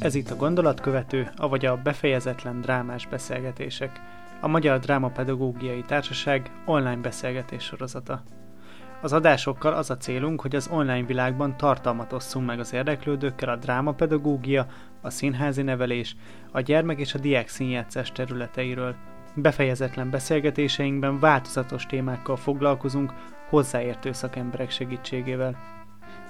Ez itt a Gondolatkövető, avagy a Befejezetlen Drámás Beszélgetések, a Magyar Drámapedagógiai Társaság online beszélgetés sorozata. Az adásokkal az a célunk, hogy az online világban tartalmat osszunk meg az érdeklődőkkel a drámapedagógia, a színházi nevelés, a gyermek és a diák színjátszás területeiről. Befejezetlen beszélgetéseinkben változatos témákkal foglalkozunk hozzáértő szakemberek segítségével.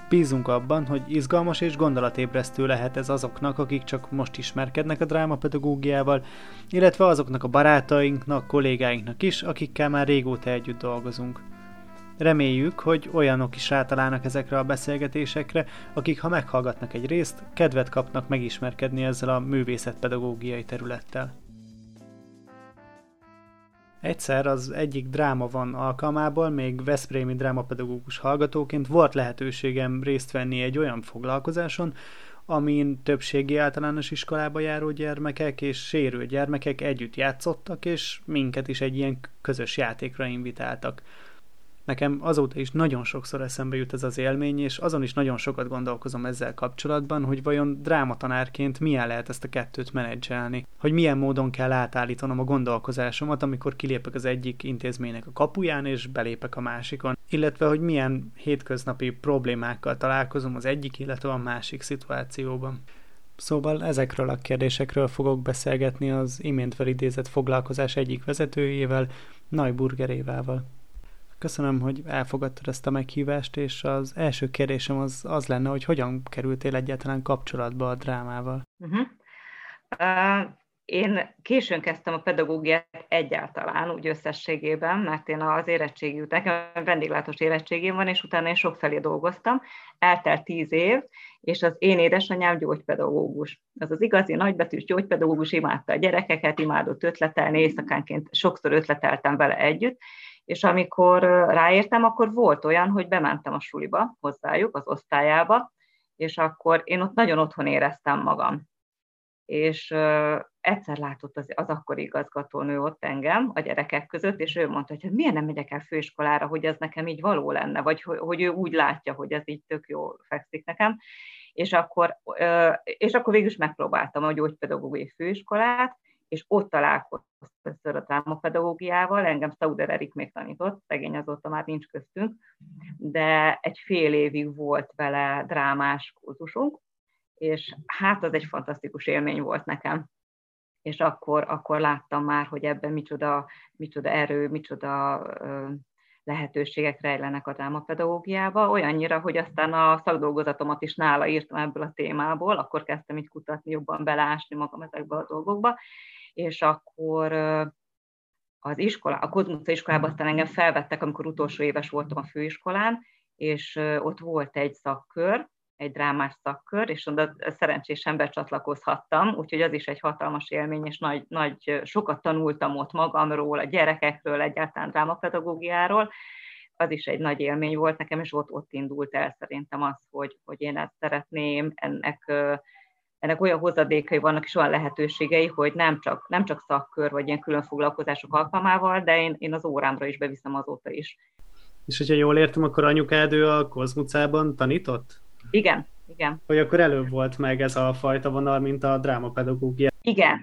Bízunk abban, hogy izgalmas és gondolatébresztő lehet ez azoknak, akik csak most ismerkednek a drámapedagógiával, illetve azoknak a barátainknak, kollégáinknak is, akikkel már régóta együtt dolgozunk. Reméljük, hogy olyanok is rátalálnak ezekre a beszélgetésekre, akik, ha meghallgatnak egy részt, kedvet kapnak megismerkedni ezzel a művészetpedagógiai területtel. Egyszer az egyik Dráma Van alkalmából, még veszprémi drámapedagógus hallgatóként volt lehetőségem részt venni egy olyan foglalkozáson, amin többségi általános iskolába járó gyermekek és sérült gyermekek együtt játszottak, és minket is egy ilyen közös játékra invitáltak. Nekem azóta is nagyon sokszor eszembe jut ez az élmény, és azon is nagyon sokat gondolkozom ezzel kapcsolatban, hogy vajon drámatanárként milyen lehet ezt a kettőt menedzselni, hogy milyen módon kell átállítanom a gondolkozásomat, amikor kilépek az egyik intézménynek a kapuján, és belépek a másikon, illetve hogy milyen hétköznapi problémákkal találkozom az egyik, illetve a másik szituációban. Szóval ezekről a kérdésekről fogok beszélgetni az imént felidézett foglalkozás egyik vezetőjével, Neuburgerévával. Köszönöm, hogy elfogadtad ezt a meghívást, és az első kérdésem az lenne, hogy hogyan kerültél egyáltalán kapcsolatba a drámával? Én későn kezdtem a pedagógiát egyáltalán, úgy összességében, mert én az érettségi után, nekem vendéglátós érettségém van, és utána én sokfelé dolgoztam. Eltelt 10 év, és az én édesanyám gyógypedagógus. Ez az igazi nagybetűs gyógypedagógus, imádta a gyerekeket, imádott ötletelni, éjszakánként sokszor ötleteltem vele együtt, és amikor ráértem, akkor volt olyan, hogy bementem a suliba hozzájuk, az osztályába, és akkor én ott nagyon otthon éreztem magam. És egyszer látott az akkori igazgatónő ott engem a gyerekek között, és ő mondta, hogy miért nem megyek el főiskolára, hogy ez nekem így való lenne, vagy hogy ő úgy látja, hogy ez így tök jól fekszik nekem. És akkor végül is megpróbáltam a gyógypedagógiai főiskolát, és ott találkoztam először a drámapedagógiával, engem Szauder Erik még tanított, szegény azóta már nincs köztünk, de egy fél évig volt vele drámás kurzusunk, és hát az egy fantasztikus élmény volt nekem. És akkor láttam már, hogy ebben micsoda erő, micsoda lehetőségek rejlenek a drámapedagógiába, olyannyira, hogy aztán a szakdolgozatomat is nála írtam ebből a témából, akkor kezdtem így kutatni, jobban belásni magam ezekbe a dolgokba, és akkor az iskola, a Kozmutca iskolában aztán engem felvettek, amikor utolsó éves voltam a főiskolán, és ott volt egy szakkör, egy drámás szakkör, és oda szerencsésen becsatlakozhattam, úgyhogy az is egy hatalmas élmény, és nagy sokat tanultam ott magamról, a gyerekekről, egyáltalán drámapedagógiáról. Az is egy nagy élmény volt nekem, és ott indult el szerintem az, hogy én ezt szeretném, ennek olyan hozadékai vannak, és olyan lehetőségei, hogy nem csak szakkör, vagy ilyen külön foglalkozások alkalmával, de én az órámra is beviszem azóta is. És hogyha jól értem, akkor anyukád ő a Kozmucában tanított? Igen. Hogy akkor előbb volt meg ez a fajta vonal, mint a drámapedagógia.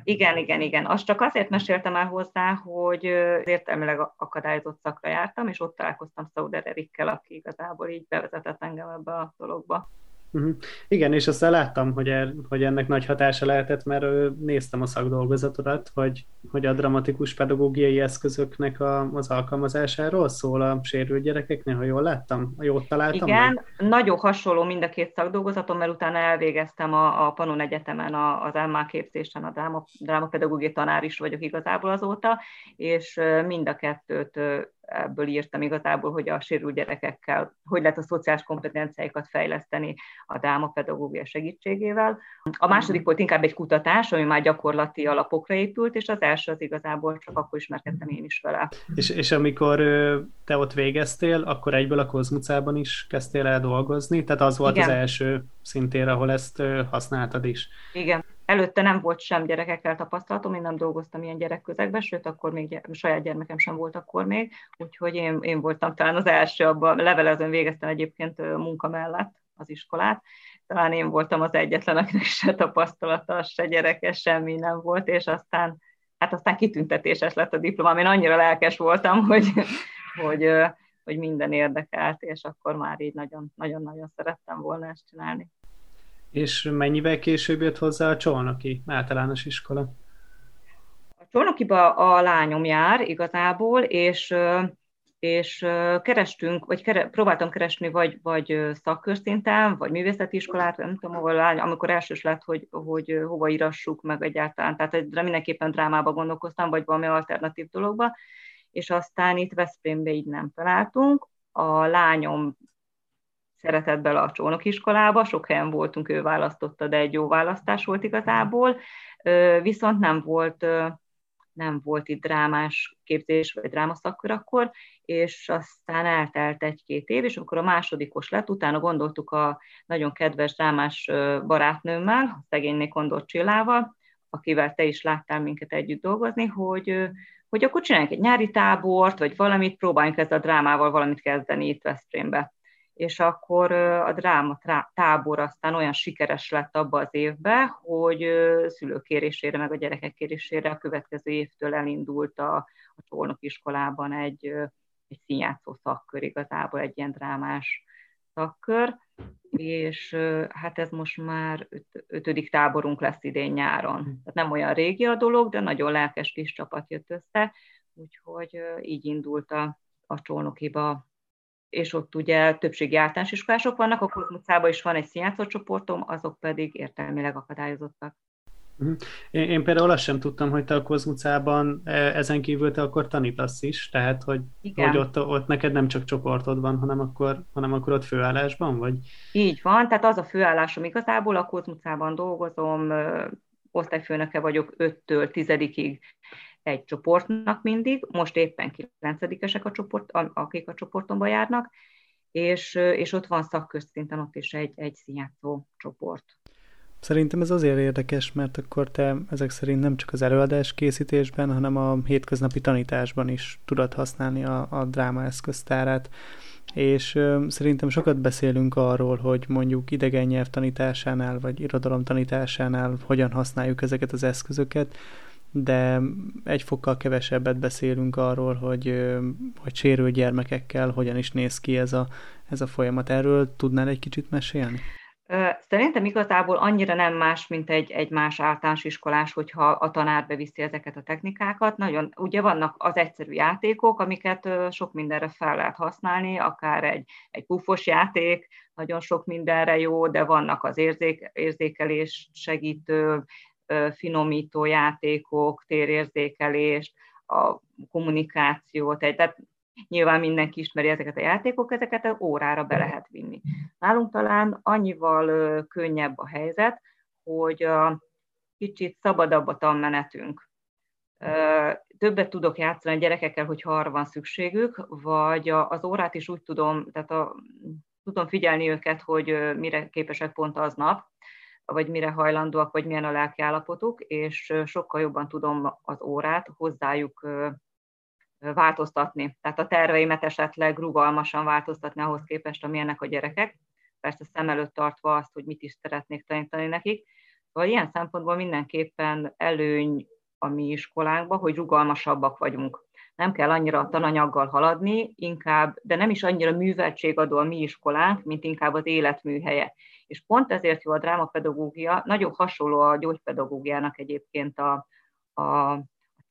Igen. Azt csak azért meséltem el hozzá, hogy értelmileg akadályozott szakra jártam, és ott találkoztam Szauder Erikkel, aki igazából így bevezetett engem ebbe a dologba. Uh-huh. Igen, és aztán láttam, hogy ennek nagy hatása lehetett, mert néztem a szakdolgozatodat, hogy a dramatikus pedagógiai eszközöknek az alkalmazásáról szól a sérült gyerekeknél, ha jól láttam, jót találtam. Igen, meg? Nagyon hasonló mind a két szakdolgozatom, mert utána elvégeztem a Pannon Egyetemen az ELMÁ képzésen, a drámapedagógiai tanár is vagyok igazából azóta, és mind a kettőt ebből írtam igazából, hogy a sérült gyerekekkel, hogy lehet a szociális kompetenciáikat fejleszteni a drámapedagógia segítségével. A második volt inkább egy kutatás, ami már gyakorlati alapokra épült, és az első az igazából csak akkor ismerkedtem én is vele. És amikor te ott végeztél, akkor egyből a Kozmucában is kezdtél el dolgozni, tehát az volt Igen. Az első szintér, ahol ezt használtad is. Igen. Előtte nem volt sem gyerekekkel tapasztalatom, én nem dolgoztam ilyen gyerekközegben, sőt, akkor még saját gyermekem sem volt akkor még, úgyhogy én voltam talán az első abban, levelezőn végeztem egyébként munka mellett, az iskolát. Talán én voltam az egyetlen, akinek se tapasztalata, se gyereke, semmi nem volt, és aztán kitüntetéses lett a diplomám. Én annyira lelkes voltam, hogy minden érdekelt, és akkor már így nagyon-nagyon szerettem volna ezt csinálni. És mennyivel később jött hozzá a Csolnoki általános iskola? A Csolnokiba a lányom jár igazából, és kerestünk, vagy próbáltam keresni vagy szakkőrszinten, vagy művészeti iskolát, nem tudom, amikor elsős lett, hogy hova írassuk meg egyáltalán. Tehát mindenképpen drámába gondolkoztam, vagy valami alternatív dologba, és aztán itt Veszprémbe így nem találtunk. A lányom szeretett bele a Csónakiskolába, sok helyen voltunk, ő választotta, de egy jó választás volt igazából, viszont nem volt itt drámás képzés, vagy drámaszakkör akkor, és aztán eltelt 1-2 év, és amikor a másodikos lett, utána gondoltuk a nagyon kedves drámás barátnőmmel, a szegényné Kondor Csillával, akivel te is láttál minket együtt dolgozni, hogy akkor csináljunk egy nyári tábort, vagy valamit, próbáljunk ezzel a drámával valamit kezdeni itt Veszprémbe. És akkor a dráma tábor aztán olyan sikeres lett abban az évben, hogy szülők kérésére, meg a gyerekek kérésére a következő évtől elindult a Csolnokiskolában egy színjátszó szakkör, igazából egy ilyen drámás szakkör, és hát ez most már 5. táborunk lesz idén nyáron. Tehát nem olyan régi a dolog, de nagyon lelkes kis csapat jött össze, úgyhogy így indult a Csolnokiba, és ott ugye többségi általános iskolások vannak, a Kozma utcában is van egy színjátszó csoportom, azok pedig értelmileg akadályozottak. Én például azt sem tudtam, hogy te a Kozma utcában ezen kívül te akkor tanítasz is, tehát hogy ott neked nem csak csoportod van, hanem akkor ott főállásban vagy? Így van, tehát az a főállásom igazából, a Kozma utcában dolgozom, osztályfőnöke vagyok 5-től 10-ig egy csoportnak mindig, most éppen 9-esek a csoport, akik a csoportomban járnak, és ott van szakközszinten ott is egy színjátszó csoport. Szerintem ez azért érdekes, mert akkor te ezek szerint nem csak az előadás készítésben, hanem a hétköznapi tanításban is tudod használni a dráma eszköztárát. És szerintem sokat beszélünk arról, hogy mondjuk idegen nyelv tanításánál, vagy irodalom tanításánál hogyan használjuk ezeket az eszközöket, de egy fokkal kevesebbet beszélünk arról, hogy sérült gyermekekkel hogyan is néz ki ez a folyamat. Erről tudnál egy kicsit mesélni? Szerintem igazából annyira nem más, mint egy más általános iskolás, hogyha a tanár beviszi ezeket a technikákat. Nagyon, ugye vannak az egyszerű játékok, amiket sok mindenre fel lehet használni, akár egy pufos játék, nagyon sok mindenre jó, de vannak az érzékelés segítő, finomító játékok, térérzékelést, a kommunikációt, tehát nyilván mindenki ismeri ezeket a játékok, ezeket órára be lehet vinni. Nálunk talán annyival könnyebb a helyzet, hogy kicsit szabadabb a tanmenetünk. Többet tudok játszani a gyerekekkel, hogyha arra van szükségük, vagy az órát is úgy tudom, tehát tudom figyelni őket, hogy mire képesek pont aznap, vagy mire hajlandóak, vagy milyen a lelki állapotuk, és sokkal jobban tudom az órát hozzájuk változtatni. Tehát a terveimet esetleg rugalmasan változtatni ahhoz képest, amilyenek a gyerekek, persze szem előtt tartva azt, hogy mit is szeretnék tanítani nekik. Szóval ilyen szempontból mindenképpen előny a mi iskolánkban, hogy rugalmasabbak vagyunk. Nem kell annyira a tananyaggal haladni, inkább, de nem is annyira műveltségadó a mi iskolánk, mint inkább az életműhelye. És pont ezért jó a drámapedagógia, nagyon hasonló a gyógypedagógiának egyébként a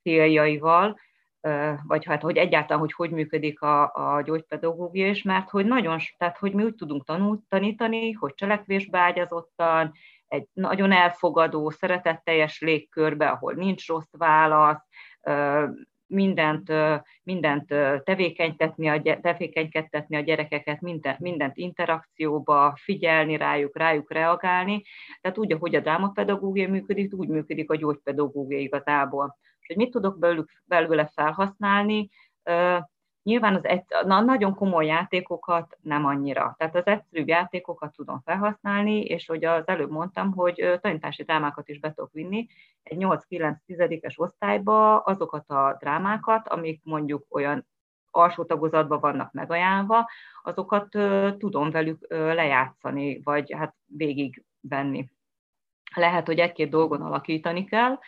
céljaival, vagy hát, hogy egyáltalán, hogy működik a gyógypedagógia is, mert hogy tehát mi úgy tudunk tanítani, hogy cselekvésbe ágyazottan, egy nagyon elfogadó, szeretetteljes légkörbe, ahol nincs rossz válasz, mindent tevékenykedtetni a gyerekeket, mindent interakcióba figyelni rájuk reagálni. Tehát úgy, ahogy a drámapedagógia működik, úgy működik a gyógypedagógia igazából. Hogy mit tudok belőle felhasználni? Nyilván nagyon komoly játékokat nem annyira. Tehát az egyszerűbb játékokat tudom felhasználni, és hogy az előbb mondtam, hogy tanítási drámákat is be tudok vinni. Egy 8-9-10-es osztályba azokat a drámákat, amik mondjuk olyan alsó tagozatban vannak megajánlva, azokat tudom velük lejátszani, vagy hát végigvenni. Lehet, hogy egy-két dolgon alakítani kell,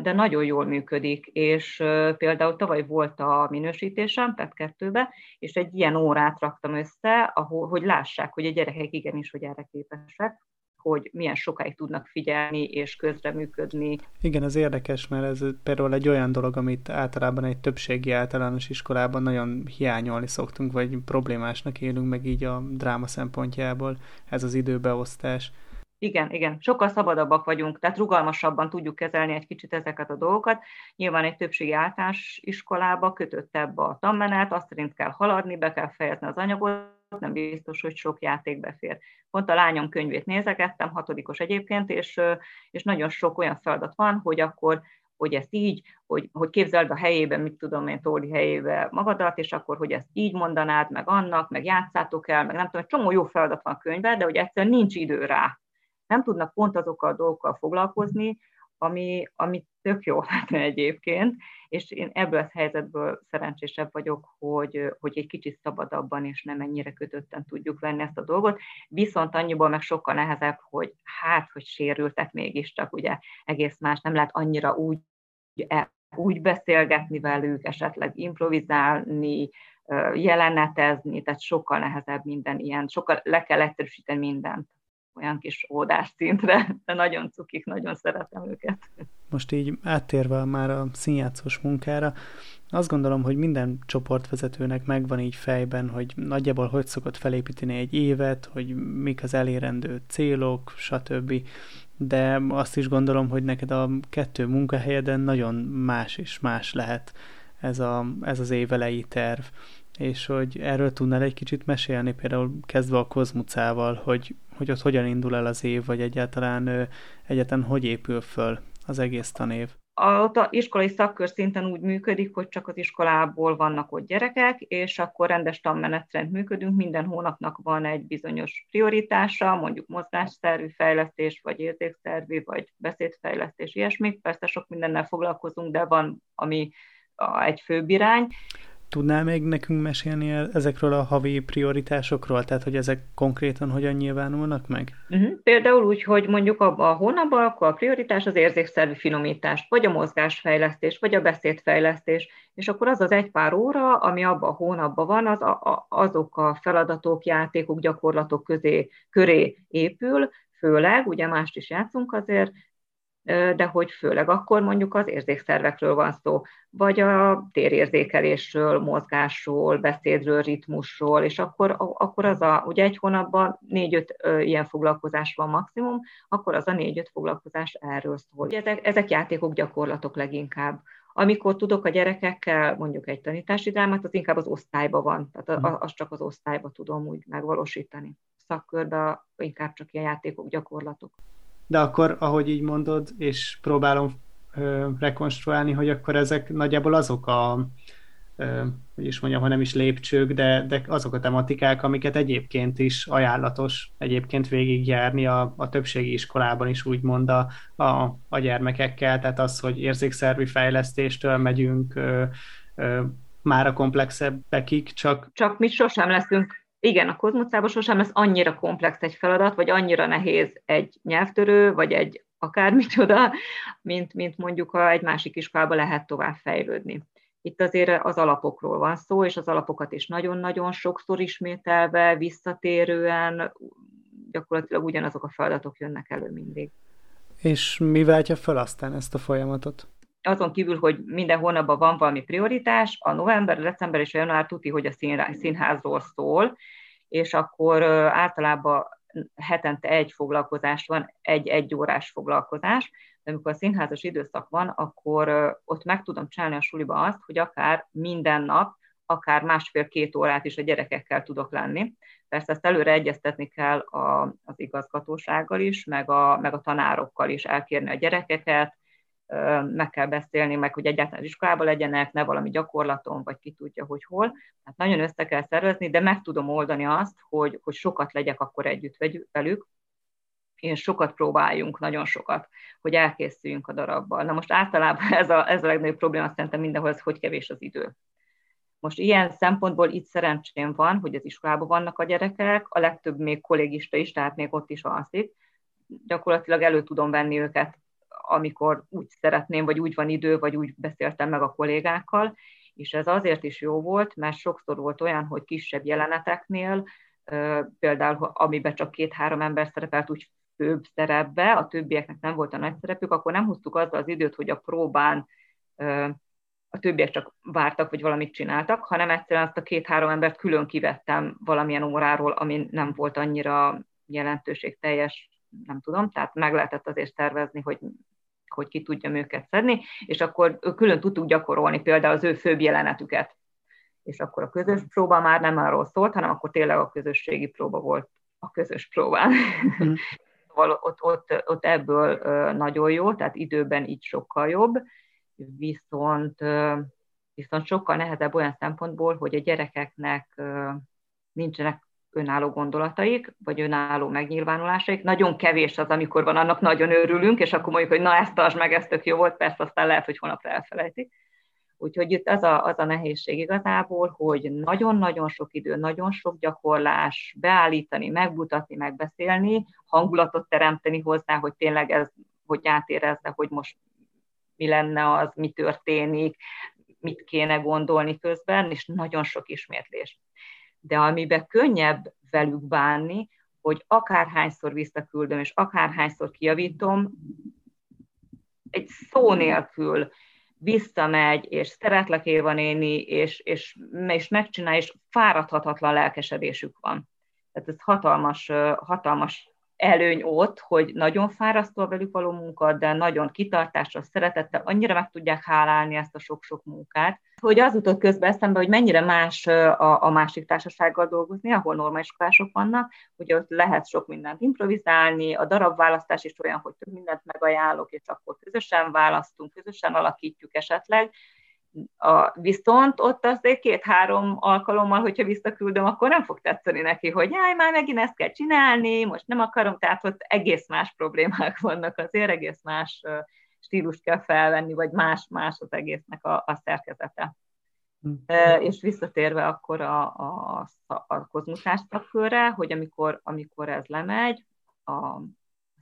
de nagyon jól működik, és például tavaly volt a minősítésem PEP2-be, és egy ilyen órát raktam össze, ahol, hogy lássák, hogy a gyerekek igenis, hogy erre képesek, hogy milyen sokáig tudnak figyelni és közreműködni. Igen, az érdekes, mert ez például egy olyan dolog, amit általában egy többségi általános iskolában nagyon hiányolni szoktunk, vagy problémásnak élünk meg így a dráma szempontjából, ez az időbeosztás. Igen, igen, sokkal szabadabbak vagyunk, tehát rugalmasabban tudjuk kezelni egy kicsit ezeket a dolgokat. Nyilván egy többségi általános iskolába kötöttebb a tanmenet, azt szerint kell haladni, be kell fejezni az anyagot, nem biztos, hogy sok játék befér. Pont a lányom könyvét nézegettem, 6-os egyébként, és nagyon sok olyan feladat van, hogy akkor, hogy ezt így, hogy képzeld a helyébe, mit tudom én, Tóri helyébe magadat, és akkor, hogy ezt így mondanád, meg annak, meg játszátok el, meg nem tudom, egy csomó jó feladat van a könyvben, de hogy egyszerűen nincs idő rá. Nem tudnak pont azokkal a dolgokkal foglalkozni, ami tök jó látni egyébként, és én ebből a helyzetből szerencsésebb vagyok, hogy egy kicsit szabadabban és nem ennyire kötötten tudjuk venni ezt a dolgot, viszont annyiból meg sokkal nehezebb, hogy hogy sérültek mégiscsak, ugye egész más, nem lehet annyira úgy beszélgetni velük, esetleg improvizálni, jelenetezni, tehát sokkal nehezebb minden ilyen, sokkal le kell egyszerűsíteni mindent. Olyan kis ódás szintre, de nagyon cukik, nagyon szeretem őket. Most így áttérve már a színjátszós munkára, azt gondolom, hogy minden csoportvezetőnek megvan így fejben, hogy nagyjából hogy szokott felépíteni egy évet, hogy mik az elérendő célok, stb. De azt is gondolom, hogy neked a 2 munkahelyeden nagyon más és más lehet ez az évelei terv. És hogy erről tudnál egy kicsit mesélni, például kezdve a Kozmucával, hogy ott hogyan indul el az év, vagy egyáltalán hogy épül föl az egész tanév? Az iskolai szakkör szinten úgy működik, hogy csak az iskolából vannak ott gyerekek, és akkor rendes tanmenet szerint működünk, minden hónapnak van egy bizonyos prioritása, mondjuk mozgásszervi fejlesztés, vagy érzékszervi, vagy beszédfejlesztés, ilyesmi. Persze sok mindennel foglalkozunk, de van, ami egy főbb irány. Tudnál még nekünk mesélni ezekről a havi prioritásokról? Tehát, hogy ezek konkrétan hogyan nyilvánulnak meg? Például úgy, hogy mondjuk a hónapban akkor a prioritás az érzékszervi finomítás, vagy a mozgásfejlesztés, vagy a beszédfejlesztés, és akkor az az egy pár óra, ami abban a hónapban van, az azok a feladatok, játékok, gyakorlatok köré épül, főleg, ugye mást is játszunk azért, de hogy főleg akkor mondjuk az érzékszervekről van szó, vagy a térérzékelésről, mozgásról, beszédről, ritmusról, és akkor az ugye egy hónapban 4-5 ilyen foglalkozás van maximum, akkor az a 4-5 foglalkozás erről szól. Ezek játékok, gyakorlatok leginkább. Amikor tudok a gyerekekkel mondjuk egy tanítási drámát, az inkább az osztályban van, tehát azt csak az osztályban tudom úgy megvalósítani. Szakkörben inkább csak ilyen játékok, gyakorlatok. De akkor, ahogy így mondod, és próbálom rekonstruálni, hogy akkor ezek nagyjából azok a, hogy is mondjam, ha nem is lépcsők, de azok a tematikák, amiket egyébként is ajánlatos egyébként végigjárni a többségi iskolában is úgymond a gyermekekkel, tehát az, hogy érzékszervi fejlesztéstől megyünk már a komplexebbekig, csak mi sosem leszünk. Igen, a Kozmucában sosem lesz annyira komplex egy feladat, vagy annyira nehéz egy nyelvtörő, vagy egy akármicsoda, mint mondjuk egy másik iskolában lehet tovább fejlődni. Itt azért az alapokról van szó, és az alapokat is nagyon-nagyon sokszor ismételve, visszatérően, gyakorlatilag ugyanazok a feladatok jönnek elő mindig. És mi váltja fel aztán ezt a folyamatot? Azon kívül, hogy minden hónapban van valami prioritás, a november, december és a január tuti, hogy a színházról szól, és akkor általában hetente egy foglalkozás van, egy órás foglalkozás, de amikor a színházas időszak van, akkor ott meg tudom csinálni a suliba azt, hogy akár minden nap, akár 1,5-2 órát is a gyerekekkel tudok lenni. Persze ezt előre egyeztetni kell az igazgatósággal is, meg a tanárokkal is, elkérni a gyerekeket, meg kell beszélni, meg hogy egyáltalán az iskolában legyenek, ne valami gyakorlaton, vagy ki tudja, hogy hol. Hát nagyon össze kell szervezni, de meg tudom oldani azt, hogy sokat legyek akkor együtt velük, és sokat próbáljunk, nagyon sokat, hogy elkészüljünk a darabbal. Na most általában ez a legnagyobb probléma, szerintem mindenhol, hogy kevés az idő. Most ilyen szempontból itt szerencsém van, hogy az iskolában vannak a gyerekek, a legtöbb még kollégista is, tehát még ott is alszik. Gyakorlatilag elő tudom venni őket, amikor úgy szeretném, vagy úgy van idő, vagy úgy beszéltem meg a kollégákkal, és ez azért is jó volt, mert sokszor volt olyan, hogy kisebb jeleneteknél, például amiben csak 2-3 ember szerepelt úgy főbb szerepbe, a többieknek nem volt a nagy szerepük, akkor nem húztuk azzal az időt, hogy a próbán a többiek csak vártak, vagy valamit csináltak, hanem egyszerűen azt a 2-3 embert külön kivettem valamilyen óráról, ami nem volt annyira jelentőségteljes, nem tudom, tehát meg lehetett azért tervezni, hogy ki tudjam őket szedni, és akkor külön tudtuk gyakorolni például az ő főbb jelenetüket. És akkor a közös próba már nem arról szólt, hanem akkor tényleg a közösségi próba volt a közös próbán. Mm. ott ebből nagyon jó, tehát időben így sokkal jobb, viszont sokkal nehezebb olyan szempontból, hogy a gyerekeknek nincsenek önálló gondolataik, vagy önálló megnyilvánulásaik. Nagyon kevés az, amikor van, annak nagyon örülünk, és akkor mondjuk, hogy na ezt tartsd meg, ez tök jó volt, persze aztán lehet, hogy holnapra elfelejtik. Úgyhogy itt az a nehézség igazából, hogy nagyon-nagyon sok idő, nagyon sok gyakorlás, beállítani, megmutatni, megbeszélni, hangulatot teremteni hozzá, hogy tényleg ez, hogy átérezze, hogy most mi lenne az, mi történik, mit kéne gondolni közben, és nagyon sok ismétlés. De amiben könnyebb velük bánni, hogy akárhányszor visszaküldöm, és akárhányszor kijavítom, egy szó nélkül visszamegy, és szeretlek Éva néni, és megcsinálja, és fáradhatatlan lelkesedésük van. Tehát ez hatalmas előny ott, hogy nagyon fárasztó velük való munka, de nagyon kitartással, szeretettel, annyira meg tudják hálálni ezt a sok-sok munkát. Hogy az jutott közben eszembe, hogy mennyire más a másik társasággal dolgozni, ahol normaiskolások vannak, hogy ott lehet sok mindent improvizálni, a darabválasztás is olyan, hogy több mindent megajánlok, és akkor közösen választunk, közösen alakítjuk esetleg. Viszont ott azért 2-3 alkalommal, hogyha visszaküldöm, akkor nem fog tetszeni neki, hogy jaj, már megint ezt kell csinálni, most nem akarom, tehát ott egész más problémák vannak, azért egész más stílust kell felvenni, vagy más az egésznek a szerkezete. És visszatérve akkor a kozmutás szakkörre, hogy amikor ez lemegy, a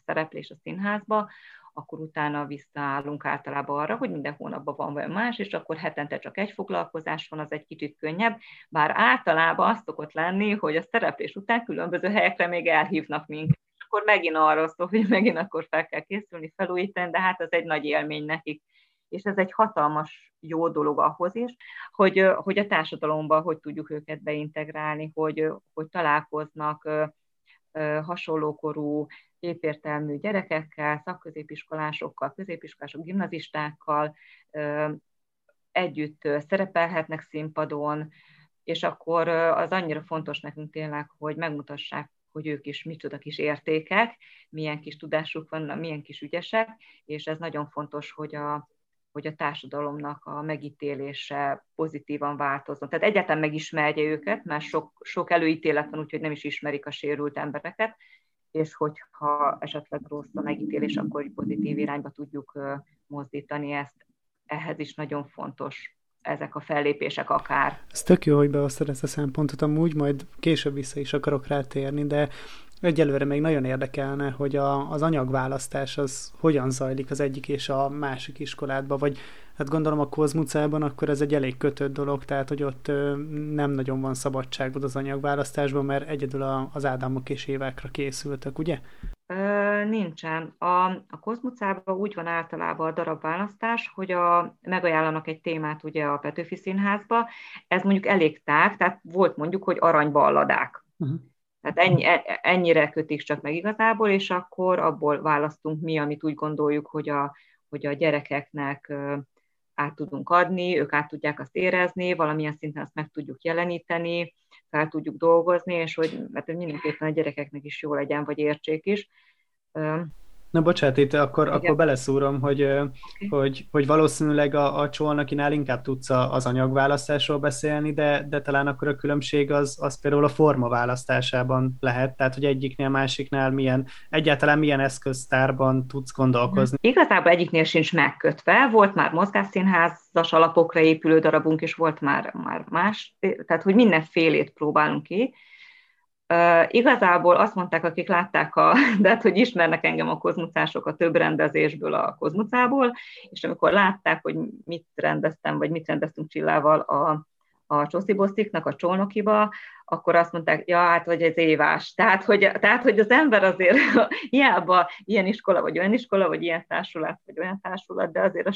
szereplés a színházba, akkor utána visszaállunk általában arra, hogy minden hónapban van valami más, és akkor hetente csak egy foglalkozás van, az egy kicsit könnyebb, bár általában az szokott lenni, hogy a szereplés után különböző helyekre még elhívnak minket. Akkor megint arról szól, hogy megint akkor fel kell készülni, felújítani, de hát az egy nagy élmény nekik. És ez egy hatalmas jó dolog ahhoz is, hogy a társadalomban hogy tudjuk őket beintegrálni, hogy találkoznak hasonlókorú, képértelmű gyerekekkel, szakközépiskolásokkal, középiskolások, gimnazistákkal együtt szerepelhetnek színpadon, és akkor az annyira fontos nekünk tényleg, hogy megmutassák, hogy ők is micsoda kis értékek, milyen kis tudásuk van, milyen kis ügyesek, és ez nagyon fontos, hogy a társadalomnak a megítélése pozitívan változzon. Tehát egyáltalán megismerje őket, mert sok előítélet van, úgyhogy nem is ismerik a sérült embereket, és hogyha esetleg rossz a megítélés, akkor pozitív irányba tudjuk mozdítani ezt. Ehhez is nagyon fontos ezek a fellépések akár. Ez tök jó, hogy behoztad ezt a szempontot, amúgy majd később vissza is akarok rátérni, de egyelőre még nagyon érdekelne, hogy az anyagválasztás az hogyan zajlik az egyik és a másik iskoládban, vagy hát gondolom a Kozmucában akkor ez egy elég kötött dolog, tehát hogy ott nem nagyon van szabadságod az anyagválasztásban, mert egyedül az Ádámok és Évekra készültek, ugye? Nincsen. A Kozmucában úgy van általában a darabválasztás, hogy megajánlanak egy témát ugye a Petőfi Színházba, ez mondjuk elég tág, tehát volt mondjuk, hogy aranyballadák. Uh-huh. Tehát ennyire kötik csak meg igazából, és akkor abból választunk mi, amit úgy gondoljuk, hogy a gyerekeknek át tudunk adni, ők át tudják azt érezni, valamilyen szinten azt meg tudjuk jeleníteni, fel tudjuk dolgozni, és hogy mindenképpen a gyerekeknek is jó legyen, vagy értsék is. Na bocsánat, itt akkor beleszúrom, hogy valószínűleg a Csolnokinál inkább tudsz az anyagválasztásról beszélni, de talán akkor a különbség az például a forma választásában lehet, tehát hogy egyiknél, másiknál egyáltalán milyen eszköztárban tudsz gondolkozni. Igazából egyiknél sincs megkötve, volt már mozgásszínházas alapokra épülő darabunk, és volt már más, tehát hogy mindenfélét próbálunk ki. Igazából azt mondták, akik látták, de hogy ismernek engem a kozmucások a több rendezésből, a kozmucából, és amikor látták, hogy mit rendeztem, vagy mit rendeztünk Csillával a Csoszibosztiknak, a Csolnokiba, akkor azt mondták, hogy ez évás. Tehát, hogy az ember azért hiába ilyen iskola, vagy olyan iskola, vagy ilyen társulat, vagy olyan társulat, de azért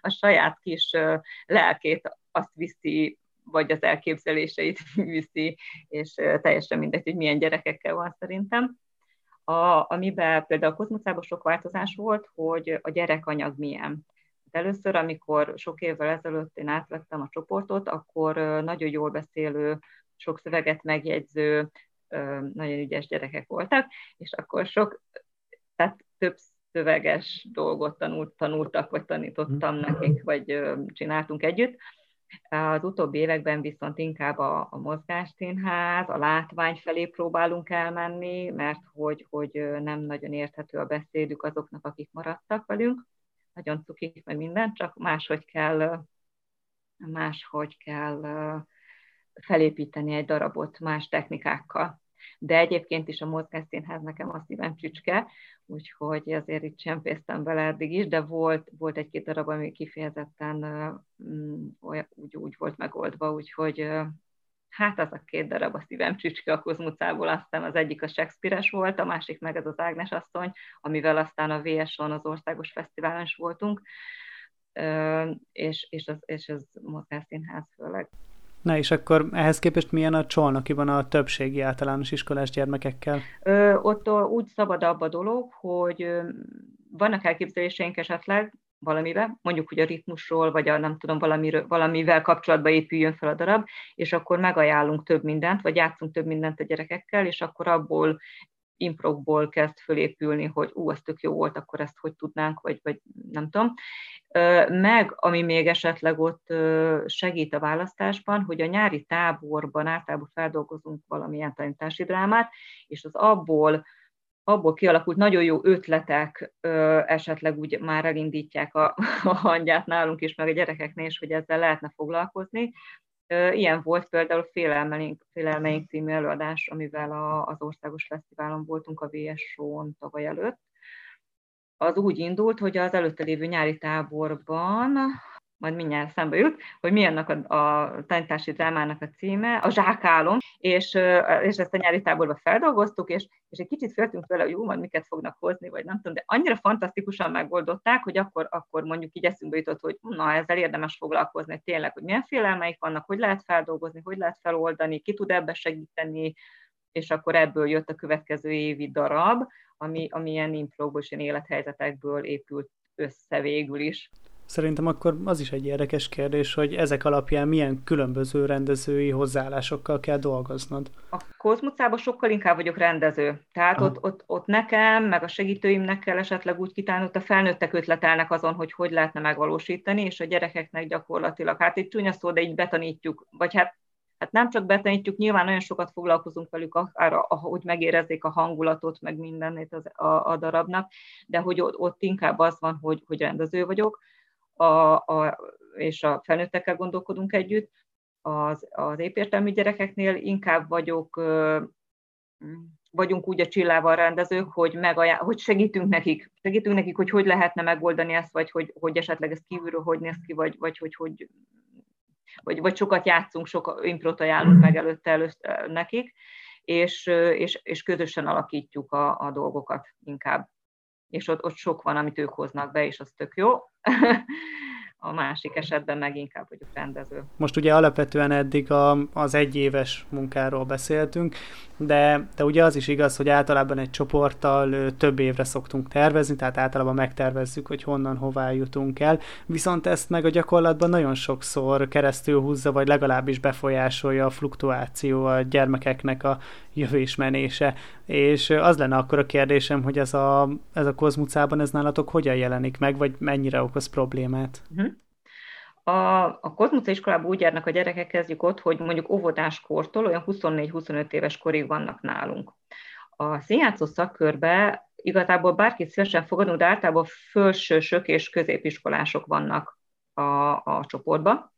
a saját kis lelkét azt viszi, vagy az elképzeléseit viszi, és teljesen mindegy, hogy milyen gyerekekkel van szerintem. Amiben például a kozmucában sok változás volt, hogy a gyerekanyag milyen. Először, amikor sok évvel ezelőtt én átvettem a csoportot, akkor nagyon jól beszélő, sok szöveget megjegyző, nagyon ügyes gyerekek voltak, és akkor több szöveges dolgot tanultak, vagy tanítottam nekik, vagy csináltunk együtt. Az utóbbi években viszont inkább a mozgásszínház, a látvány felé próbálunk elmenni, mert hogy nem nagyon érthető a beszédük azoknak, akik maradtak velünk. Nagyon cukik meg minden, csak máshogy kell felépíteni egy darabot más technikákkal. De egyébként is a mozgásszínház nekem a szívem csücske, úgyhogy azért itt csempésztem bele eddig is, de volt egy-két darab, ami kifejezetten úgy volt megoldva, úgyhogy az a két darab a szívem csücske a kozmucából, aztán az egyik a Shakespeare-es volt, a másik meg ez az Ágnes asszony, amivel aztán a VS-on, az országos fesztiválon is voltunk, és az mozgásszínház főleg. Na és akkor ehhez képest milyen a Csolnokiban a többségi általános iskolás gyermekekkel? Ott úgy szabadabb a dolog, hogy vannak elképzeléseink esetleg valamivel, mondjuk, hogy a ritmusról, vagy valamivel kapcsolatban épüljön fel a darab, és akkor megajánlunk több mindent, vagy játszunk több mindent a gyerekekkel, és akkor abból improkból kezd fölépülni, hogy az tök jó volt, akkor ezt hogy tudnánk, vagy nem tudom. Meg, ami még esetleg ott segít a választásban, hogy a nyári táborban általában feldolgozunk valamilyen tanítási drámát, és az abból kialakult nagyon jó ötletek esetleg úgy már elindítják a hangját nálunk is, meg a gyerekeknél is, hogy ezzel lehetne foglalkozni. Ilyen volt például Félelmeink című előadás, amivel az országos fesztiválon voltunk a VS-on tavaly előtt. Az úgy indult, hogy az előtte lévő nyári táborban, majd mindjárt szembe jut, hogy mi annak a tanítási drámának a címe, a zsákálom, és ezt a nyári táborban feldolgoztuk, és egy kicsit féltünk vele, hogy majd miket fognak hozni, vagy nem tudom, de annyira fantasztikusan megoldották, hogy akkor mondjuk így eszünkbe jutott, hogy ezzel érdemes foglalkozni, tényleg, hogy milyen félelmeik vannak, hogy lehet feldolgozni, hogy lehet feloldani, ki tud ebbe segíteni, és akkor ebből jött a következő évi darab, ami ilyen improkból és ilyen élethelyzetekből épült össze végül is. Szerintem akkor az is egy érdekes kérdés, hogy ezek alapján milyen különböző rendezői hozzáállásokkal kell dolgoznod. A kozmucában sokkal inkább vagyok rendező. Tehát ott nekem, meg a segítőimnek kell esetleg úgy kitálni, hogy a felnőttek ötletelnek azon, hogy lehetne megvalósítani, és a gyerekeknek gyakorlatilag, egy csúnya szó, de így betanítjuk. Vagy hát nem csak betanítjuk, nyilván nagyon sokat foglalkozunk velük, hogy megérezzék a hangulatot, meg mindennét a darabnak, de hogy ott inkább az van, hogy rendező vagyok, és a felnőttekkel gondolkodunk együtt, az épértelmű gyerekeknél inkább vagyunk úgy a Csillával rendezők, hogy segítünk nekik, hogy lehetne megoldani ezt, vagy hogy esetleg ez kívülről hogy néz ki, vagy sokat játszunk, sok improt ajánlunk meg előtte nekik, és közösen alakítjuk a dolgokat inkább. És ott sok van, amit ők hoznak be, és az tök jó. A másik esetben meg inkább vagyok rendező. Most ugye alapvetően eddig az egyéves munkáról beszéltünk, de ugye az is igaz, hogy általában egy csoporttal több évre szoktunk tervezni, tehát általában megtervezzük, hogy honnan, hová jutunk el, viszont ezt meg a gyakorlatban nagyon sokszor keresztül húzza, vagy legalábbis befolyásolja a fluktuáció a gyermekeknek a jövésmenése, és az lenne akkor a kérdésem, hogy ez a Kozmucában ez nálatok hogyan jelenik meg, vagy mennyire okoz problémát? A Kozmuca iskolában úgy járnak a gyerekek, kezdjük ott, hogy mondjuk óvodás kortól olyan 24-25 éves korig vannak nálunk. A színjátszó szakkörbe igazából bárkit szívesen fogadunk, de általában felsősök és középiskolások vannak a csoportban.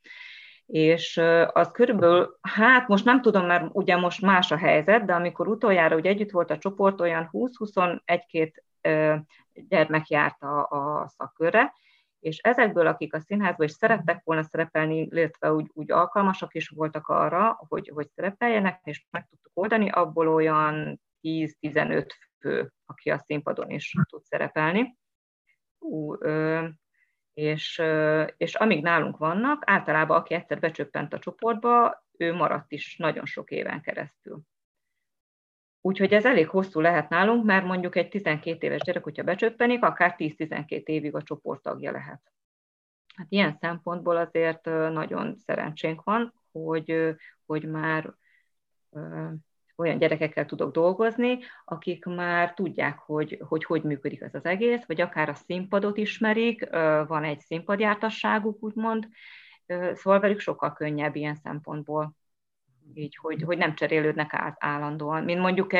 És az körülbelül, hát most nem tudom, mert ugye most más a helyzet, de amikor utoljára ugye együtt volt a csoport, olyan 20-21-22 gyermek járt a szakkörre, és ezekből, akik a színházban is szerettek volna szerepelni, illetve úgy alkalmasak is voltak arra, hogy szerepeljenek, és meg tudtuk oldani, abból olyan 10-15 fő, aki a színpadon is tud szerepelni. És amíg nálunk vannak, általában aki egyszer becsöppent a csoportba, ő maradt is nagyon sok éven keresztül. Úgyhogy ez elég hosszú lehet nálunk, mert mondjuk egy 12 éves gyerek, hogyha becsöppenik, akár 10-12 évig a csoporttagja lehet. Hát ilyen szempontból azért nagyon szerencsénk van, hogy már olyan gyerekekkel tudok dolgozni, akik már tudják, hogy működik ez az egész, vagy akár a színpadot ismerik, van egy színpadjártasságuk, úgymond, szóval velük sokkal könnyebb ilyen szempontból. Így, hogy nem cserélődnek át állandóan. Mint mondjuk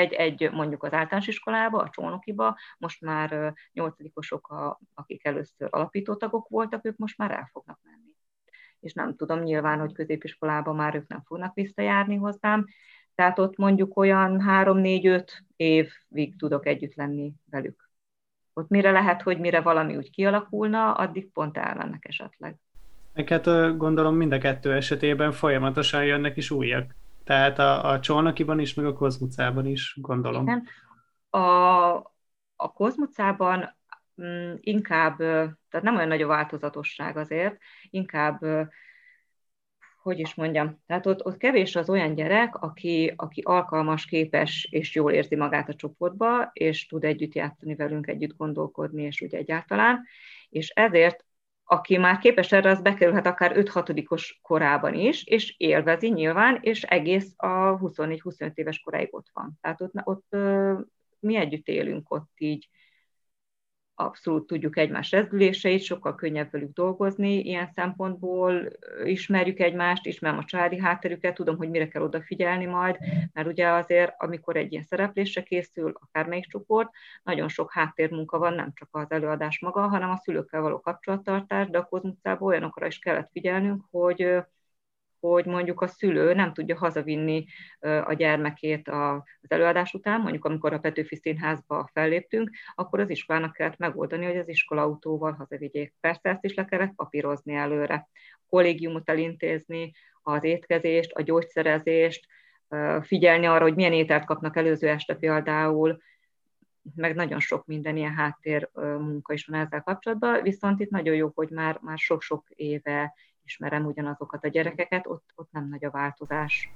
mondjuk az általános iskolába, a csónokiba, most már 8-osok, akik először alapítótagok voltak, ők most már el fognak menni. És nem tudom, nyilván, hogy középiskolába már ők nem fognak visszajárni hozzám, tehát ott mondjuk olyan 3-4-5 évig tudok együtt lenni velük. Ott mire lehet, hogy mire valami úgy kialakulna, addig pont elmennek esetleg. Hát gondolom mind a kettő esetében folyamatosan jönnek is újak. Tehát a Csolnokiban is, meg a Kozmucában is, gondolom. Igen. A Kozmucában inkább, tehát nem olyan nagy a változatosság azért, inkább, hogy is mondjam, tehát ott kevés az olyan gyerek, aki alkalmas, képes és jól érzi magát a csoportba, és tud együtt játszani velünk, együtt gondolkodni, és úgy egyáltalán, és ezért aki már képes erre, az bekerülhet akár 5-6-os korában is, és élvezi nyilván, és egész a 24-25 éves koráig ott van. Tehát ott mi együtt élünk, ott így abszolút tudjuk egymás rezdüléseit, sokkal könnyebb velük dolgozni, ilyen szempontból ismerjük egymást, ismerem a családi hátterüket, tudom, hogy mire kell odafigyelni majd, mert ugye azért, amikor egy ilyen szereplésre készül, akármelyik csoport, nagyon sok háttérmunka van, nem csak az előadás maga, hanem a szülőkkel való kapcsolattartás, de a Kozmucában olyanokra is kellett figyelnünk, hogy mondjuk a szülő nem tudja hazavinni a gyermekét az előadás után, mondjuk amikor a Petőfi Színházba felléptünk, akkor az iskolának kellett megoldani, hogy az iskolaautóval hazavigyék. Persze ezt is le kellett papírozni előre, kollégiumot elintézni, az étkezést, a gyógyszerezést, figyelni arra, hogy milyen ételt kapnak előző este például, meg nagyon sok minden ilyen háttér munka is van ezzel kapcsolatban, viszont itt nagyon jó, hogy már sok-sok éve ismerem ugyanazokat a gyerekeket, ott nem nagy a változás.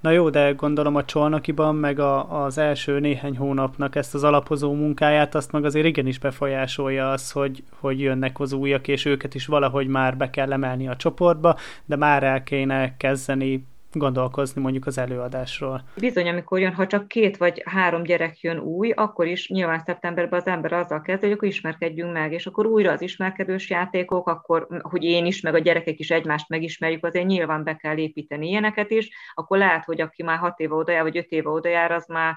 Na jó, de gondolom a Csolnokiban, meg az első néhány hónapnak ezt az alapozó munkáját, azt meg azért igenis befolyásolja az, hogy jönnek az újak, és őket is valahogy már be kell emelni a csoportba, de már el kéne kezdeni gondolkozni mondjuk az előadásról. Bizony, amikor jön, ha csak 2 vagy 3 gyerek jön új, akkor is nyilván szeptemberben az ember azzal kezd, hogy akkor ismerkedjünk meg, és akkor újra az ismerkedős játékok, akkor, hogy én is, meg a gyerekek is egymást megismerjük, azért nyilván be kell építeni ilyeneket is, akkor lehet, hogy aki már 6 éve odajár, vagy 5 éve odajár, az már,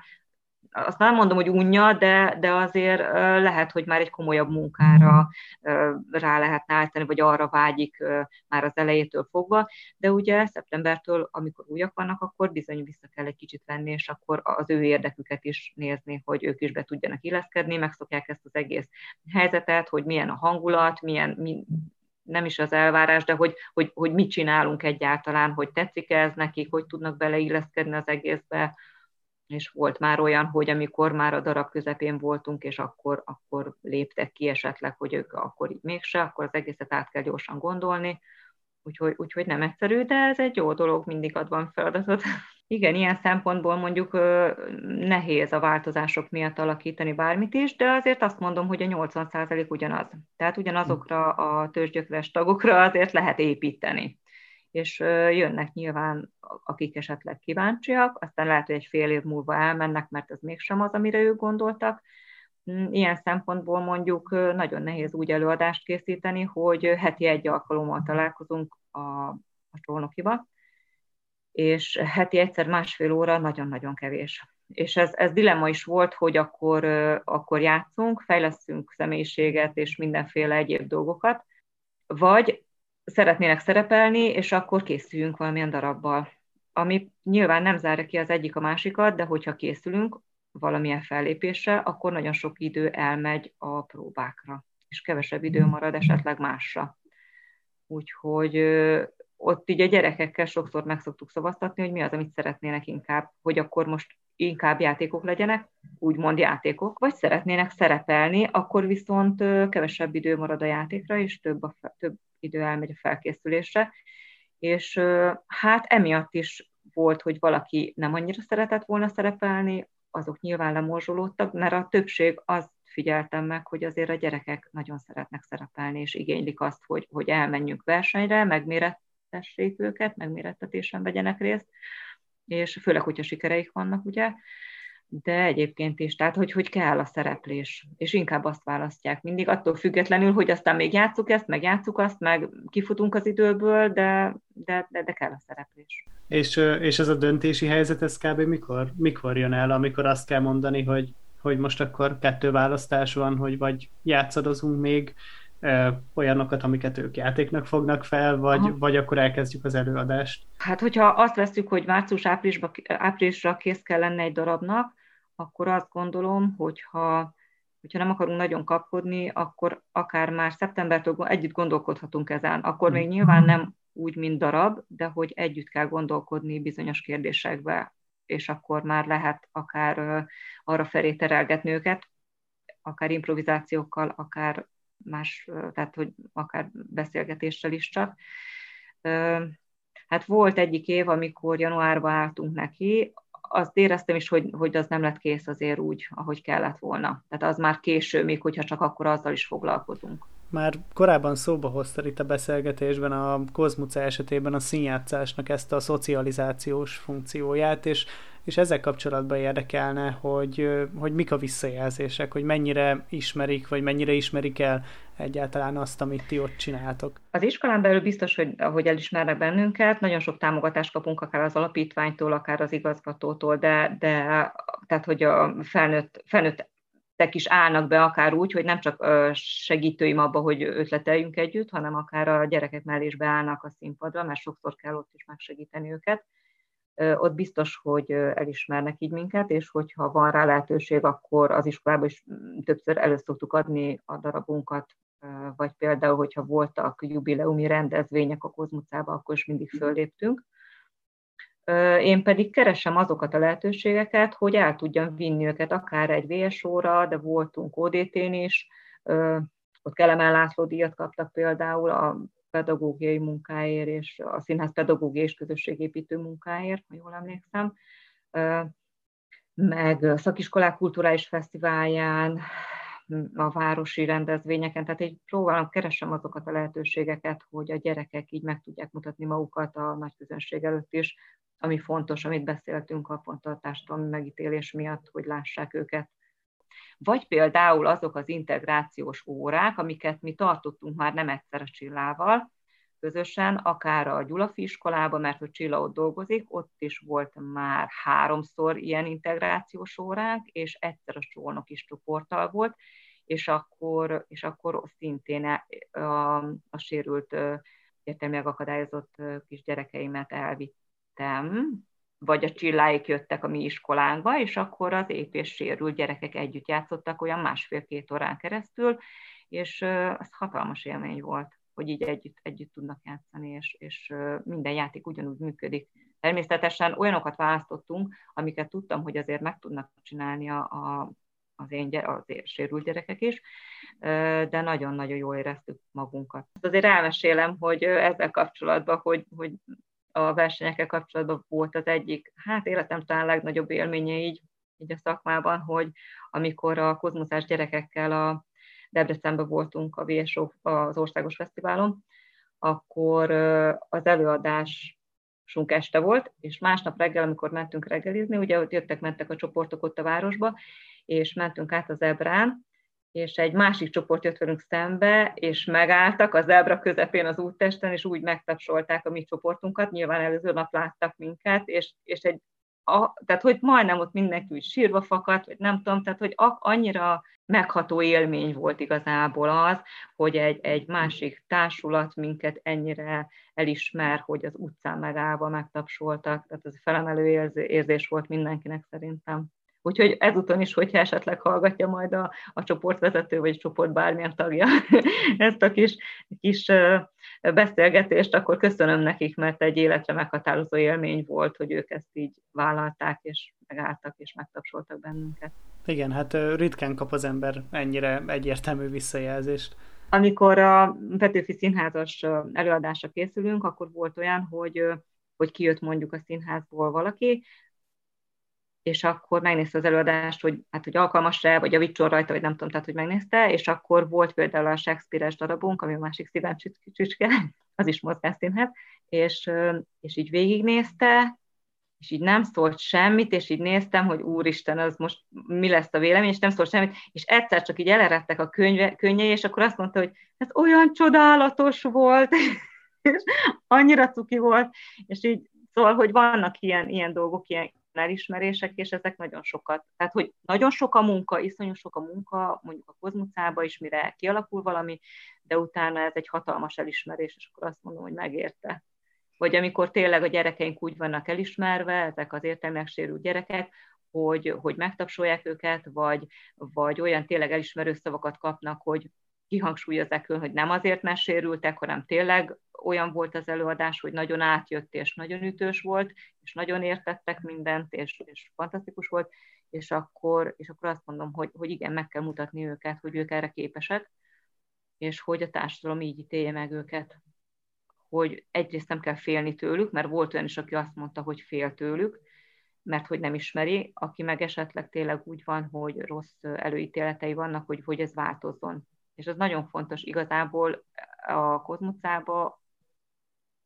azt nem mondom, hogy unja, de azért lehet, hogy már egy komolyabb munkára rá lehetne állítani, vagy arra vágyik már az elejétől fogva, de ugye szeptembertől, amikor újak vannak, akkor bizony vissza kell egy kicsit venni, és akkor az ő érdeküket is nézni, hogy ők is be tudjanak illeszkedni, megszokják ezt az egész helyzetet, hogy milyen a hangulat, nem is az elvárás, de hogy mit csinálunk egyáltalán, hogy tetszik ez nekik, hogy tudnak beleilleszkedni az egészbe, és volt már olyan, hogy amikor már a darab közepén voltunk, és akkor léptek ki esetleg, hogy ők akkor így mégse, akkor az egészet át kell gyorsan gondolni, úgyhogy nem egyszerű, de ez egy jó dolog, mindig ad van feladatot. Igen, ilyen szempontból mondjuk nehéz a változások miatt alakítani bármit is, de azért azt mondom, hogy a 80% ugyanaz. Tehát ugyanazokra a tőzsgyökeres tagokra azért lehet építeni. És jönnek nyilván, akik esetleg kíváncsiak, aztán lehet, hogy egy fél év múlva elmennek, mert ez mégsem az, amire ők gondoltak. Ilyen szempontból mondjuk nagyon nehéz úgy előadást készíteni, hogy heti egy alkalommal találkozunk a csónakiba, és heti egyszer másfél óra nagyon-nagyon kevés. És ez dilemma is volt, hogy akkor játszunk, fejlesztünk személyiséget és mindenféle egyéb dolgokat, vagy szeretnének szerepelni, és akkor készüljünk valamilyen darabbal. Ami nyilván nem zárja ki az egyik a másikat, de hogyha készülünk valamilyen fellépésre, akkor nagyon sok idő elmegy a próbákra, és kevesebb idő marad esetleg másra. Úgyhogy ott így a gyerekekkel sokszor meg szoktuk szavaztatni, hogy mi az, amit szeretnének inkább, hogy akkor most inkább játékok legyenek, úgymond játékok, vagy szeretnének szerepelni, akkor viszont kevesebb idő marad a játékra, és több idő elmegy a felkészülésre. És hát emiatt is volt, hogy valaki nem annyira szeretett volna szerepelni, azok nyilván lemorzsolódtak, mert a többség azt figyeltem meg, hogy azért a gyerekek nagyon szeretnek szerepelni, és igénylik azt, hogy elmenjünk versenyre, megmérettessék őket, megmérettetésen vegyenek részt, és főleg, hogyha sikereik vannak, ugye, de egyébként is, tehát, hogy kell a szereplés, és inkább azt választják mindig, attól függetlenül, hogy aztán még játsszuk ezt, meg játsszuk azt, meg kifutunk az időből, de kell a szereplés. És ez a döntési helyzet, ez kb. Mikor jön el, amikor azt kell mondani, hogy most akkor 2 választás van, hogy vagy játszadozunk még olyanokat, amiket ők játéknak fognak fel, vagy akkor elkezdjük az előadást? Hát, hogyha azt veszük, hogy március-áprilisra kész kell lenne egy darabnak, akkor azt gondolom, hogyha nem akarunk nagyon kapkodni, akkor akár már szeptembertől együtt gondolkodhatunk ezen. Akkor még nyilván nem úgy, mint darab, de hogy együtt kell gondolkodni bizonyos kérdésekbe, és akkor már lehet akár arra felé terelgetni őket, akár improvizációkkal, akár más, tehát hogy akár beszélgetéssel is csak. Hát volt egyik év, amikor januárban álltunk neki, azt éreztem is, hogy az nem lett kész azért úgy, ahogy kellett volna. Tehát az már késő, még hogyha csak akkor azzal is foglalkozunk. Már korábban szóba hoztad itt a beszélgetésben a Kozmuca esetében a színjátszásnak ezt a szocializációs funkcióját, és ezzel kapcsolatban érdekelne, hogy mik a visszajelzések, hogy mennyire ismerik, vagy mennyire ismerik el egyáltalán azt, amit ti ott csináltok. Az iskolán belül biztos, hogy elismernek bennünket, nagyon sok támogatást kapunk akár az alapítványtól, akár az igazgatótól, de tehát, hogy a felnőttek is állnak be akár úgy, hogy nem csak segítőim abba, hogy ötleteljünk együtt, hanem akár a gyerekek mellé is beállnak a színpadra, mert sokszor kell ott is megsegíteni őket. Ott biztos, hogy elismernek így minket, és hogyha van rá lehetőség, akkor az iskolában is többször elő szoktuk adni a darabunkat, vagy például, hogyha voltak jubileumi rendezvények a Kozmucában, akkor is mindig fölléptünk. Én pedig keresem azokat a lehetőségeket, hogy el tudjam vinni őket akár egy VSO-ra, de voltunk ODT-n is, ott Kelemen László díjat kaptak például a pedagógiai munkáért, és a színház pedagógiai és közösségépítő munkáért, ha jól emlékszem, meg szakiskolák kulturális fesztiválján, a városi rendezvényeken, tehát így próbálom, keresem azokat a lehetőségeket, hogy a gyerekek így meg tudják mutatni magukat a nagy közönség előtt is, ami fontos, amit beszéltünk pont a társadalmi megítélés miatt, hogy lássák őket. Vagy például azok az integrációs órák, amiket mi tartottunk már nem egyszer a Csillával közösen, akár a Gyulafi iskolában, mert hogy Csilla ott dolgozik, ott is volt már 3-szor ilyen integrációs órák, és egyszer a Csónok is csoporttal volt, és akkor szintén a sérült, értelmileg akadályozott kisgyerekeimet elvittem, vagy a Csilláik jöttek a mi iskolánkba, és akkor az ép és sérült gyerekek együtt játszottak olyan 1,5-2 órán keresztül, és az hatalmas élmény volt, hogy így együtt tudnak játszani, és minden játék ugyanúgy működik. Természetesen olyanokat választottunk, amiket tudtam, hogy azért meg tudnak csinálni az én sérült gyerekek is, de nagyon-nagyon jól éreztük magunkat. Azért elmesélem, hogy ezzel kapcsolatban, hogy a versenyekkel kapcsolatban volt az egyik, hát életem talán legnagyobb élménye így a szakmában, hogy amikor a kozmoszás gyerekekkel a Debrecenben voltunk a VSO, az országos fesztiválon, akkor az előadásunk este volt, és másnap reggel, amikor mentünk reggelizni, ugye ott mentek a csoportok ott a városba, és mentünk át az Ebrán, és egy másik csoport jött velünk szembe, és megálltak az Ebra közepén az úttesten, és úgy megtapsolták a mi csoportunkat, nyilván előző nap láttak minket, és tehát hogy majdnem ott mindenki úgy sírva fakadt, vagy nem tudom, tehát hogy annyira megható élmény volt igazából az, hogy egy másik társulat minket ennyire elismer, hogy az utcán megállva megtapsoltak, tehát ez felemelő érzés volt mindenkinek szerintem. Úgyhogy ezúton is, hogyha esetleg hallgatja majd a csoportvezető, vagy a csoport bármilyen tagja ezt a kis beszélgetést, akkor köszönöm nekik, mert egy életre meghatározó élmény volt, hogy ők ezt így vállalták, és megálltak, és megtapsoltak bennünket. Igen, hát ritkán kap az ember ennyire egyértelmű visszajelzést. Amikor a Petőfi Színházas előadásra készülünk, akkor volt olyan, hogy kijött mondjuk a színházból valaki, és akkor megnézte az előadást, hogy alkalmas-e, vagy javítson rajta, vagy nem tudom, tehát, hogy megnézte, és akkor volt például a Shakespeare-es darabunk, ami a másik szívem csücske, az is mozgásszínház, és így végignézte, és így nem szólt semmit, és így néztem, hogy úristen, az most mi lesz a vélemény, és nem szólt semmit, és egyszer csak így eleredtek a könnyei, és akkor azt mondta, hogy ez olyan csodálatos volt, és annyira cuki volt, és így szóval, hogy vannak ilyen dolgok, ilyen elismerések, és ezek nagyon sokat. Tehát, hogy nagyon sok a munka, iszonyú sok a munka, mondjuk a Kozmuszába is, mire kialakul valami, de utána ez egy hatalmas elismerés, és akkor azt mondom, hogy megérte. Vagy amikor tényleg a gyerekeink úgy vannak elismerve, ezek az értelmileg sérült gyerekek, hogy megtapsolják őket, vagy olyan tényleg elismerő szavakat kapnak, hogy kihangsúlyozzák őt, hogy nem azért, mert sérültek, hanem tényleg olyan volt az előadás, hogy nagyon átjött, és nagyon ütős volt, és nagyon értettek mindent, és fantasztikus volt, és akkor azt mondom, hogy igen, meg kell mutatni őket, hogy ők erre képesek, és hogy a társadalom így ítélje meg őket. Hogy egyrészt nem kell félni tőlük, mert volt olyan is, aki azt mondta, hogy fél tőlük, mert hogy nem ismeri, aki meg esetleg tényleg úgy van, hogy rossz előítéletei vannak, hogy ez változzon. És az nagyon fontos, igazából a Kozmuszába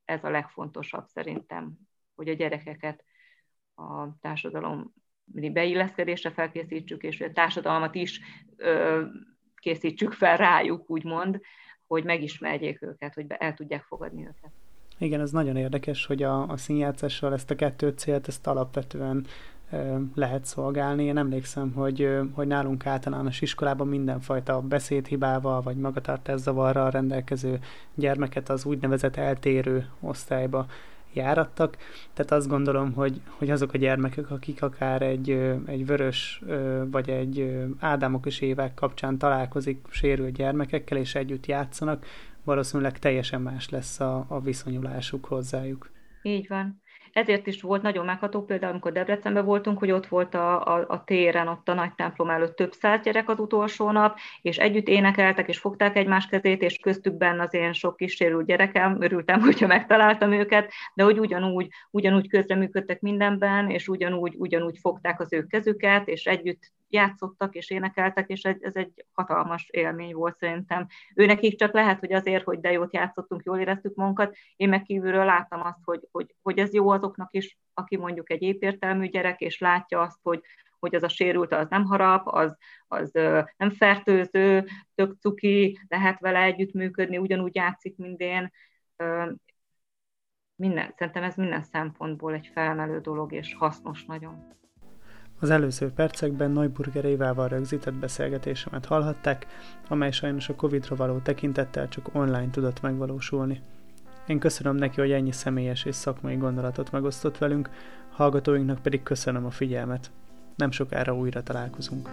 ez a legfontosabb szerintem, hogy a gyerekeket a társadalom beilleszkedésre felkészítsük, és a társadalmat is készítsük fel rájuk, úgymond, hogy megismerjék őket, hogy el tudják fogadni őket. Igen, ez nagyon érdekes, hogy a színjátszással ezt a kettő célt, ezt alapvetően lehet szolgálni. Én emlékszem, hogy nálunk általános iskolában mindenfajta beszédhibával vagy magatartászavarral rendelkező gyermeket az úgynevezett eltérő osztályba járattak. Tehát azt gondolom, hogy azok a gyermekek, akik akár egy vörös vagy egy Ádámok és Évák kapcsán találkozik sérült gyermekekkel és együtt játszanak, valószínűleg teljesen más lesz a viszonyulásuk hozzájuk. Így van. Ezért is volt nagyon megható, például amikor Debrecenben voltunk, hogy ott volt a téren, ott a nagy templom előtt több száz gyerek az utolsó nap, és együtt énekeltek, és fogták egymás kezét, és köztükben az én sok kísérült gyerekem, örültem, hogyha megtaláltam őket, de hogy ugyanúgy közreműködtek mindenben, és ugyanúgy fogták az ő kezüket, és együtt játszottak, és énekeltek, és ez egy hatalmas élmény volt szerintem. Őnekik csak lehet, hogy azért, hogy de jót játszottunk, jól éreztük magunkat, én meg kívülről láttam azt, hogy ez jó azoknak is, aki mondjuk egy épértelmű gyerek, és látja azt, hogy az a sérült, az nem harap, az nem fertőző, tök cuki, lehet vele együttműködni, ugyanúgy játszik minden. Szerintem ez minden szempontból egy felemelő dolog, és hasznos nagyon. Az előző percekben Neuburger Évával rögzített beszélgetésemet hallhatták, amely sajnos a Covid-ra való tekintettel csak online tudott megvalósulni. Én köszönöm neki, hogy ennyi személyes és szakmai gondolatot megosztott velünk, hallgatóinknak pedig köszönöm a figyelmet. Nem sokára újra találkozunk.